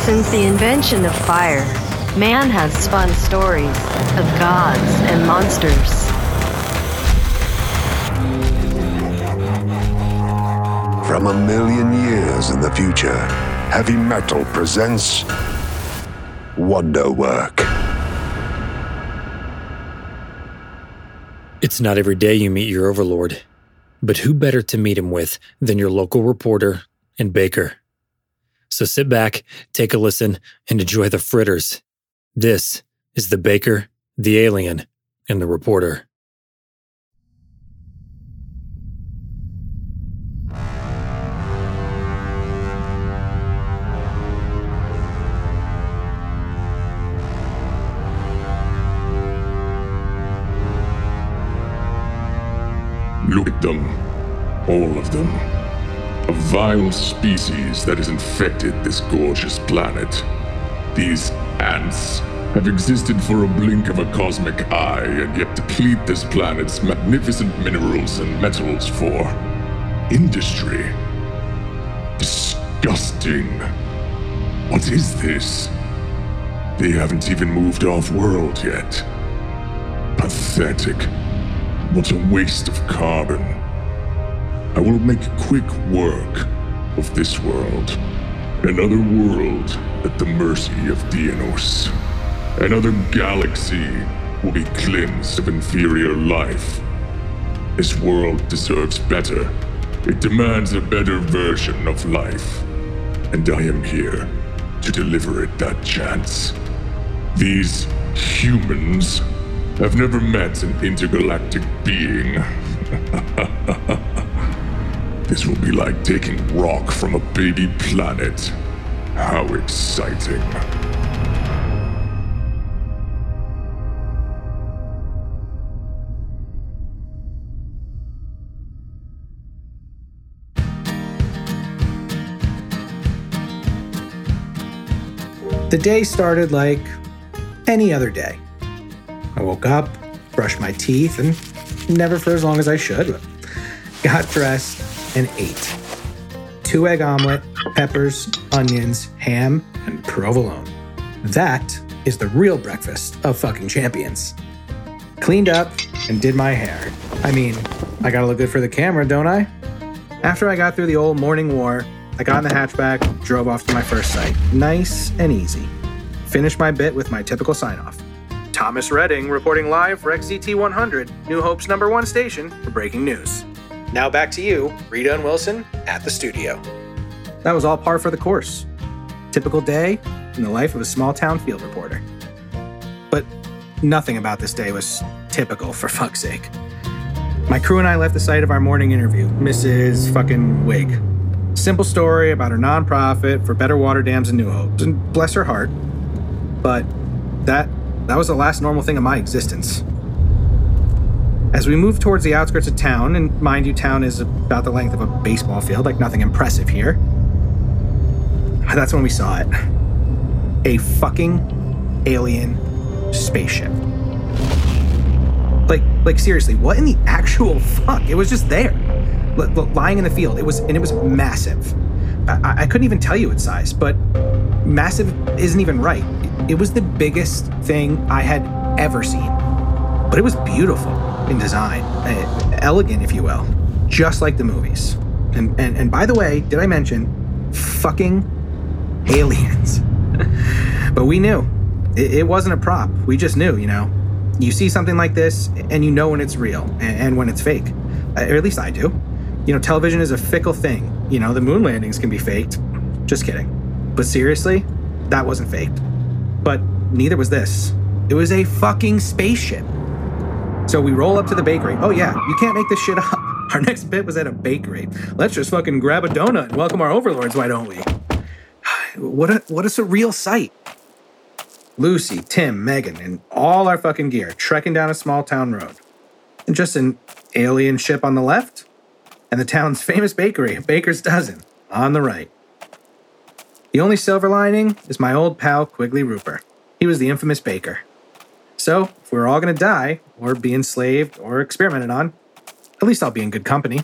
Since the invention of fire, man has spun stories of gods and monsters. From 1,000,000 years in the future, heavy metal presents Wonderwork. It's not every day you meet your overlord, but who better to meet him with than your local reporter and baker? So sit back, take a listen, and enjoy the fritters. This is The Baker, The Alien, and The Reporter. Look at them. All of them. A vile species that has infected this gorgeous planet. These ants have existed for a blink of a cosmic eye and yet deplete this planet's magnificent minerals and metals for industry. Disgusting. What is this? They haven't even moved off-world yet. Pathetic. What a waste of carbon. I will make quick work of this world. Another world at the mercy of Deanos. Another galaxy will be cleansed of inferior life. This world deserves better. It demands a better version of life. And I am here to deliver it that chance. These humans have never met an intergalactic being. This will be like taking rock from a baby planet. How exciting. The day started like any other day. I woke up, brushed my teeth, and never for as long as I should, but got dressed and ate. 2-egg omelet, peppers, onions, ham, and provolone. That is the real breakfast of fucking champions. Cleaned up and did my hair. I mean, I gotta look good for the camera, don't I? After I got through the old morning war, I got in the hatchback, drove off to my first sight. Nice and easy. Finished my bit with my typical sign-off. Thomas Redding reporting live for XCT 100, New Hope's #1 station for breaking news. Now back to you, Rita and Wilson, at the studio. That was all par for the course. Typical day in the life of a small-town field reporter. But nothing about this day was typical, for fuck's sake. My crew and I left the site of our morning interview, Mrs. fucking Wig. Simple story about her nonprofit for better water dams in New Hope, and bless her heart. But that was the last normal thing of my existence. As we moved towards the outskirts of town, and mind you, town is about the length of a baseball field, like nothing impressive here. That's when we saw it. A fucking alien spaceship. Like seriously, what in the actual fuck? It was just there, lying in the field. It was massive. I couldn't even tell you its size, but massive isn't even right. It was the biggest thing I had ever seen, but it was beautiful. In design, elegant, if you will, just like the movies. And by the way, did I mention fucking aliens? But we knew it wasn't a prop. We just knew, you know, you see something like this and you know when it's real and when it's fake, or at least I do. You know, television is a fickle thing. You know, the moon landings can be faked. Just kidding. But seriously, that wasn't faked, but neither was this. It was a fucking spaceship. So we roll up to the bakery. Oh yeah, you can't make this shit up. Our next bit was at a bakery. Let's just fucking grab a donut and welcome our overlords, why don't we? What a surreal sight. Lucy, Tim, Megan, and all our fucking gear trekking down a small town road. And just an alien ship on the left, and the town's famous bakery, Baker's Dozen, on the right. The only silver lining is my old pal, Quigley Rupert. He was the infamous baker. So, if we're all gonna die, or be enslaved, or experimented on, at least I'll be in good company.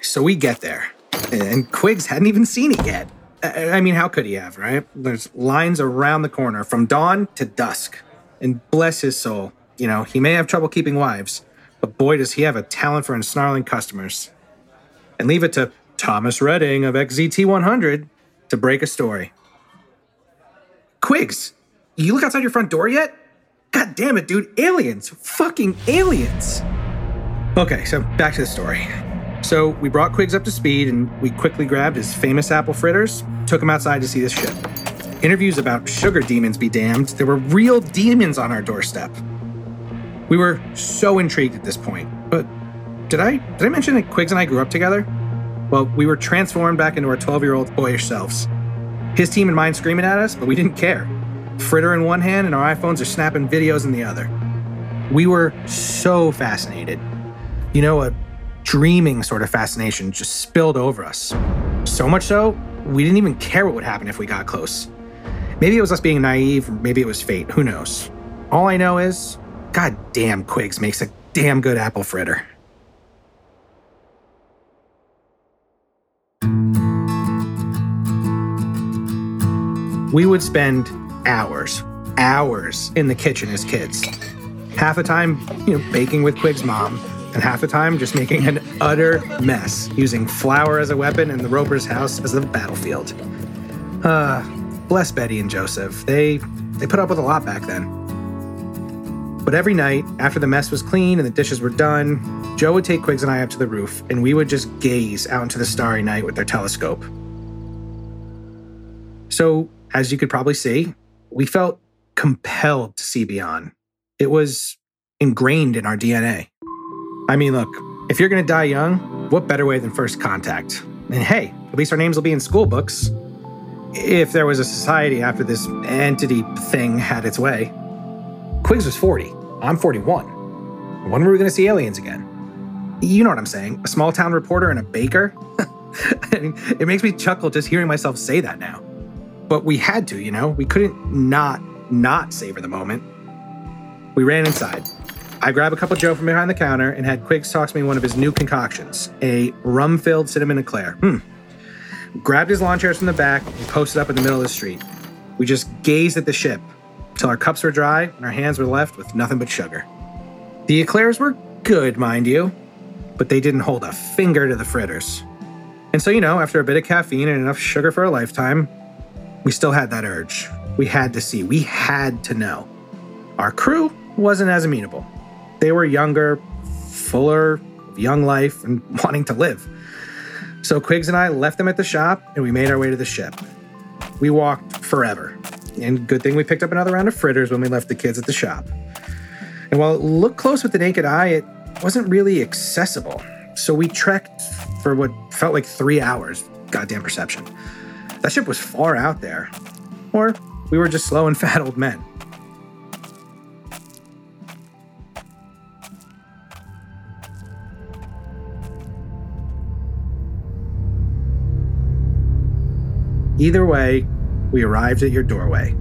So we get there. And Quiggs hadn't even seen it yet. I mean, how could he have, right? There's lines around the corner from dawn to dusk. And bless his soul, you know, he may have trouble keeping wives, but boy, does he have a talent for ensnarling customers. And leave it to Thomas Redding of XZT 100 to break a story. Quiggs, you look outside your front door yet? God damn it, dude, aliens, fucking aliens. Okay, so back to the story. So we brought Quiggs up to speed and we quickly grabbed his famous apple fritters, took him outside to see this ship. Interviews about sugar demons be damned, there were real demons on our doorstep. We were so intrigued at this point, but did I mention that Quiggs and I grew up together? Well, we were transformed back into our 12-year-old boyish selves. His team and mine screaming at us, but we didn't care. Fritter in one hand and our iPhones are snapping videos in the other. We were so fascinated. You know, a dreaming sort of fascination just spilled over us. So much so, we didn't even care what would happen if we got close. Maybe it was us being naive, or maybe it was fate, who knows. All I know is, goddamn Quiggs makes a damn good apple fritter. We would spend hours in the kitchen as kids. Half the time, you know, baking with Quiggs' mom, and half the time just making an utter mess, using flour as a weapon and the Roper's house as the battlefield. Bless Betty and Joseph. They put up with a lot back then. But every night, after the mess was clean and the dishes were done, Joe would take Quiggs and I up to the roof, and we would just gaze out into the starry night with their telescope. So, as you could probably see, we felt compelled to see beyond. It was ingrained in our DNA. I mean, look, if you're gonna die young, what better way than first contact? And hey, at least our names will be in school books. If there was a society after this entity thing had its way. Quiggs was 40, I'm 41. When were we gonna see aliens again? You know what I'm saying, a small town reporter and a baker? I mean, it makes me chuckle just hearing myself say that now. But we had to, you know? We couldn't not savor the moment. We ran inside. I grabbed a cup of Joe from behind the counter and had Quiggs toss me one of his new concoctions, a rum-filled cinnamon eclair. Grabbed his lawn chairs from the back and posted up in the middle of the street. We just gazed at the ship till our cups were dry and our hands were left with nothing but sugar. The eclairs were good, mind you, but they didn't hold a finger to the fritters. And so, you know, after a bit of caffeine and enough sugar for a lifetime, we still had that urge. We had to see. We had to know. Our crew wasn't as amenable. They were younger, fuller of young life and wanting to live. So Quiggs and I left them at the shop and we made our way to the ship. We walked forever. And good thing we picked up another round of fritters when we left the kids at the shop. And while it looked close with the naked eye, it wasn't really accessible. So we trekked for what felt like 3 hours. Goddamn perception. That ship was far out there, or we were just slow and fat old men. Either way, we arrived at your doorway,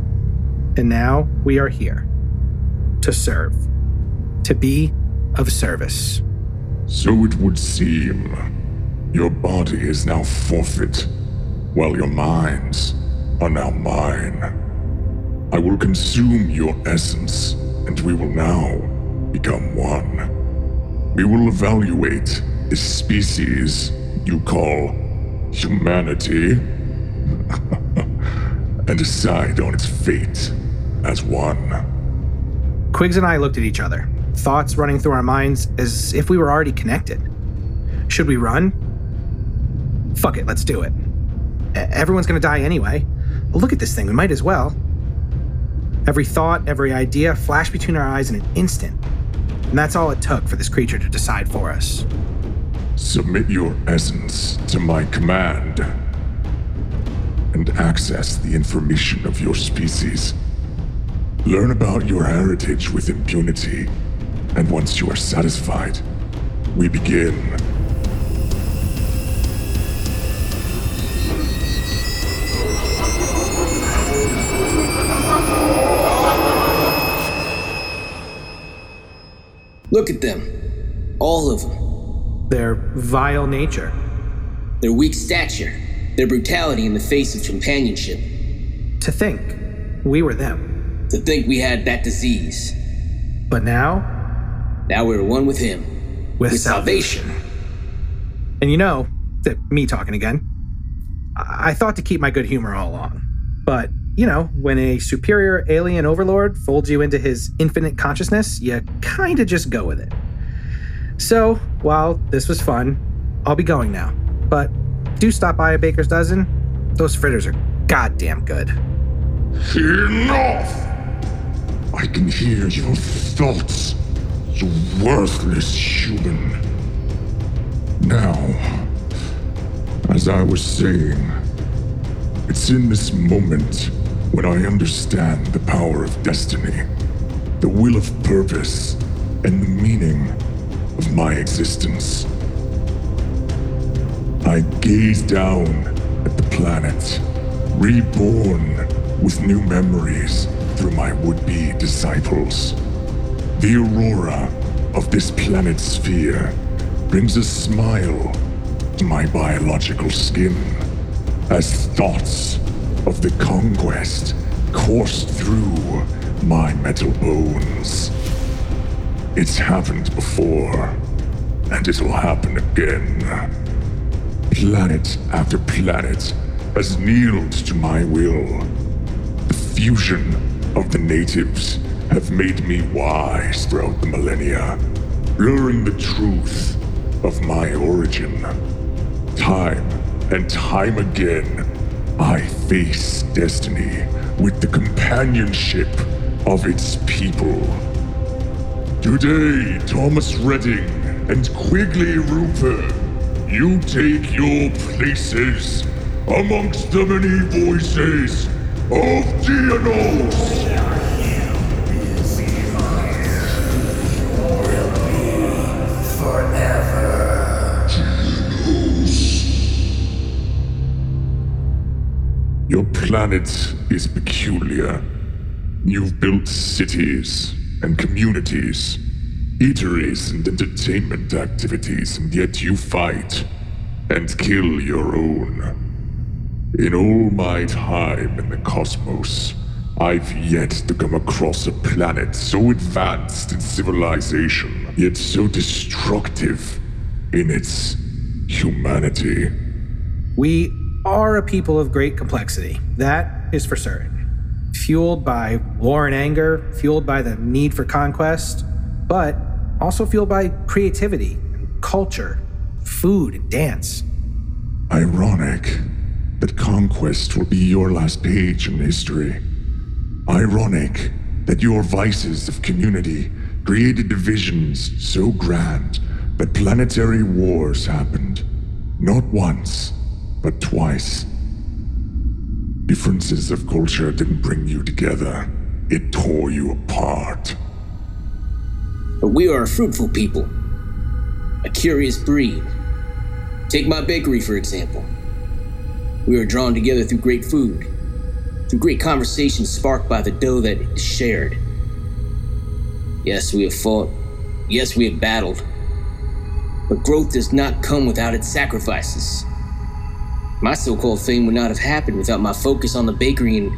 and now we are here to serve, to be of service. So it would seem, your body is now forfeit. While your minds are now mine. I will consume your essence, and we will now become one. We will evaluate this species you call humanity, and decide on its fate as one. Quiggs and I looked at each other, thoughts running through our minds as if we were already connected. Should we run? Fuck it, let's do it. Everyone's gonna die anyway. Well, look at this thing, we might as well. Every thought, every idea flashed between our eyes in an instant. And that's all it took for this creature to decide for us. Submit your essence to my command and access the information of your species. Learn about your heritage with impunity. And once you are satisfied, we begin. Look at them. All of them. Their vile nature. their weak stature, their brutality in the face of companionship. To think we were them. To think we had that disease. But now? Now we're one with him. With salvation. And you know, that me talking again, I thought to keep my good humor all along. But, you know, when a superior alien overlord folds you into his infinite consciousness, you kinda just go with it. So, while this was fun, I'll be going now. But do stop by a Baker's Dozen. Those fritters are goddamn good. Enough! I can hear your thoughts, you worthless human. Now, as I was saying, it's in this moment when I understand the power of destiny, the will of purpose, and the meaning of my existence. I gaze down at the planet, reborn with new memories through my would-be disciples. The aurora of this planet's sphere brings a smile to my biological skin as thoughts of the conquest coursed through my metal bones. It's happened before, and it'll happen again. Planet after planet has kneeled to my will. The fusion of the natives have made me wise throughout the millennia, luring the truth of my origin. Time and time again, I face destiny with the companionship of its people. Today, Thomas Redding and Quigley Rupert, you take your places amongst the many voices of Deanos! Deanos. Your planet is peculiar. You've built cities and communities, eateries and entertainment activities, and yet you fight and kill your own. In all my time in the cosmos, I've yet to come across a planet so advanced in civilization, yet so destructive in its humanity. We are a people of great complexity. That is for certain. Fueled by war and anger, fueled by the need for conquest, but also fueled by creativity, culture, food, and dance. Ironic that conquest will be your last page in history. Ironic that your vices of community created divisions so grand that planetary wars happened, not once, but twice. Differences of culture didn't bring you together, it tore you apart. But we are a fruitful people, a curious breed. Take my bakery, for example. We are drawn together through great food, through great conversations sparked by the dough that is shared. Yes, we have fought. Yes, we have battled. But growth does not come without its sacrifices. My so-called fame would not have happened without my focus on the bakery, and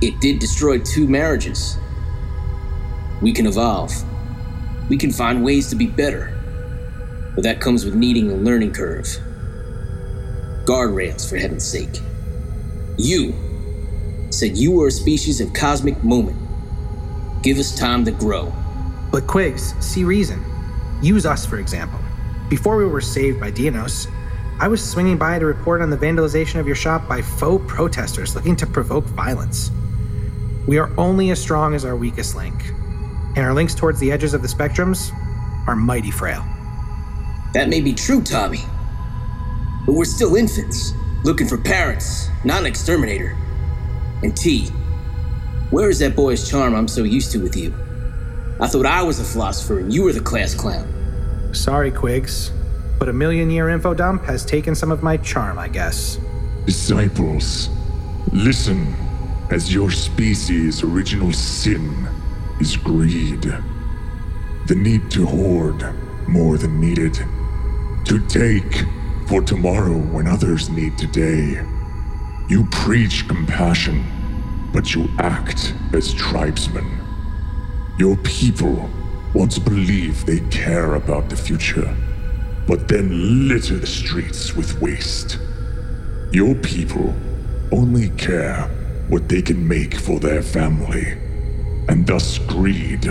it did destroy 2 marriages. We can evolve. We can find ways to be better. But that comes with needing a learning curve. Guardrails, for heaven's sake. You said you were a species of cosmic moment. Give us time to grow. But Quigs, see reason. Use us, for example. Before we were saved by Deanos, I was swinging by to report on the vandalization of your shop by faux protesters looking to provoke violence. We are only as strong as our weakest link, and our links towards the edges of the spectrums are mighty frail. That may be true, Tommy. But we're still infants, looking for parents, not an exterminator. And T, where is that boy's charm I'm so used to with you? I thought I was a philosopher and you were the class clown. Sorry, Quigs, but a 1,000,000-year info dump has taken some of my charm, I guess. Disciples, listen, as your species' original sin is greed. The need to hoard more than needed, to take for tomorrow when others need today. You preach compassion, but you act as tribesmen. Your people once believed they care about the future, but then litter the streets with waste. Your people only care what they can make for their family, and thus greed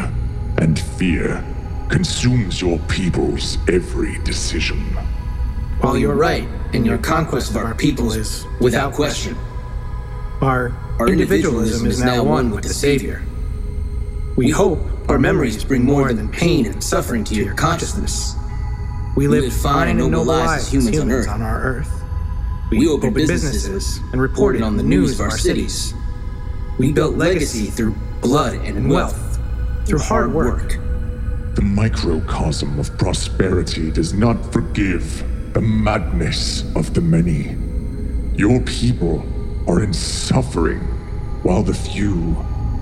and fear consumes your people's every decision. While you're right, and your conquest of our people is, without question, our individualism is now one with the Savior. We hope our memories bring more than pain and suffering to your consciousness. We live fine and noble lives as humans on our Earth. We opened businesses and reported on the news of our cities. We built legacy through blood and wealth, through hard work. The microcosm of prosperity does not forgive the madness of the many. Your people are in suffering, while the few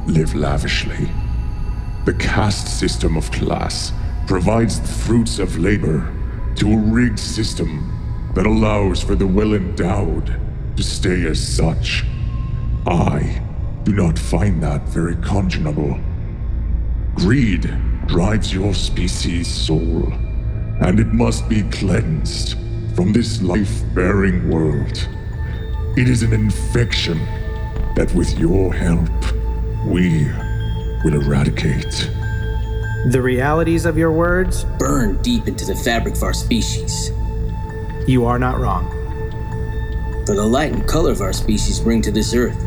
live lavishly. The caste system of class provides the fruits of labor to a rigged system that allows for the well-endowed to stay as such. I do not find that very congenial. Greed drives your species' soul, and it must be cleansed from this life-bearing world. It is an infection that with your help, we will eradicate. The realities of your words burn deep into the fabric of our species. You are not wrong. For the light and color of our species bring to this earth.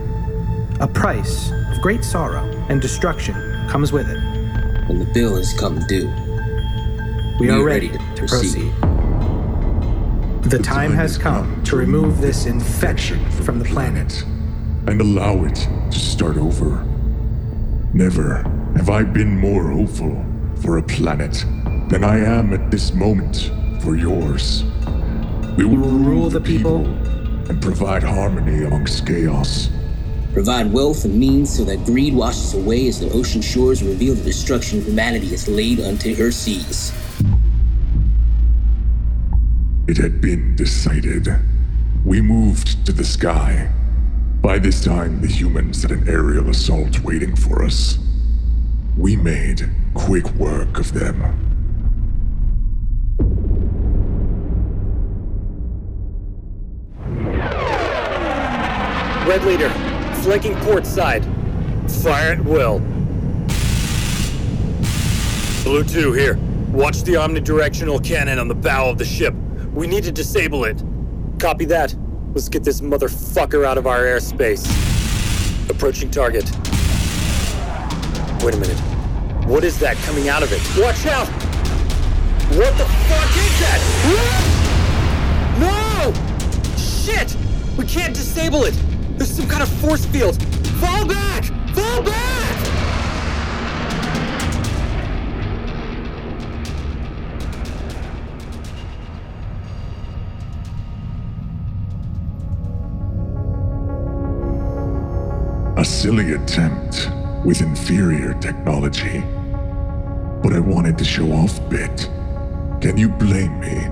A price of great sorrow and destruction comes with it. When the bill has come due, we are ready to proceed. The time has come to remove this infection from the planet. And allow it to start over. Never have I been more hopeful for a planet than I am at this moment for yours. We will rule the people and provide harmony amongst chaos. Provide wealth and means so that greed washes away as the ocean shores reveal the destruction humanity has laid unto her seas. It had been decided. We moved to the sky. By this time, the humans had an aerial assault waiting for us. We made quick work of them. Red Leader, flanking port side. Fire at will. Blue 2 here. Watch the omnidirectional cannon on the bow of the ship. We need to disable it. Copy that. Let's get this motherfucker out of our airspace. Approaching target. Wait a minute. What is that coming out of it? Watch out! What the fuck is that? No! Shit! We can't disable it! There's some kind of force field! Fall back! Fall back! A silly attempt with inferior technology. But I wanted to show off a bit. Can you blame me?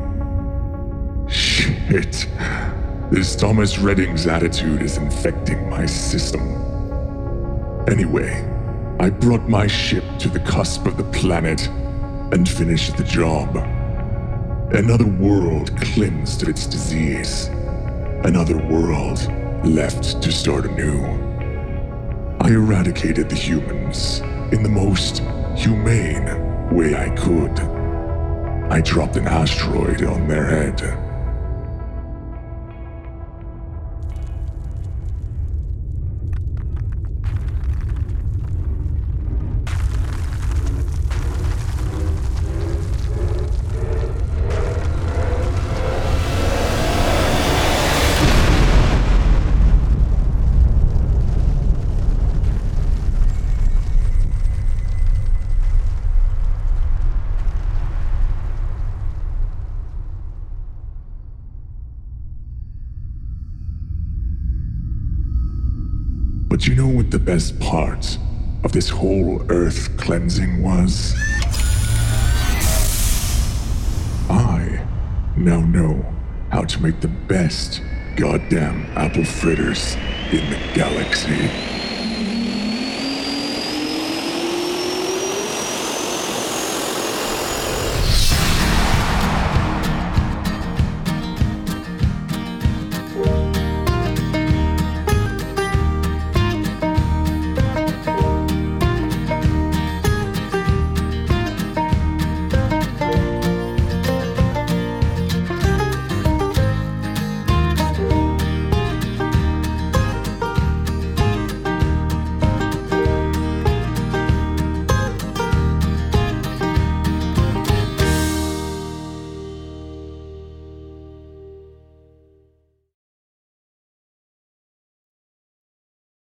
Shit. This Thomas Redding's attitude is infecting my system. Anyway, I brought my ship to the cusp of the planet and finished the job. Another world cleansed of its disease. Another world left to start anew. I eradicated the humans in the most humane way I could. I dropped an asteroid on their head. But you know what the best part of this whole Earth cleansing was? I now know how to make the best goddamn apple fritters in the galaxy.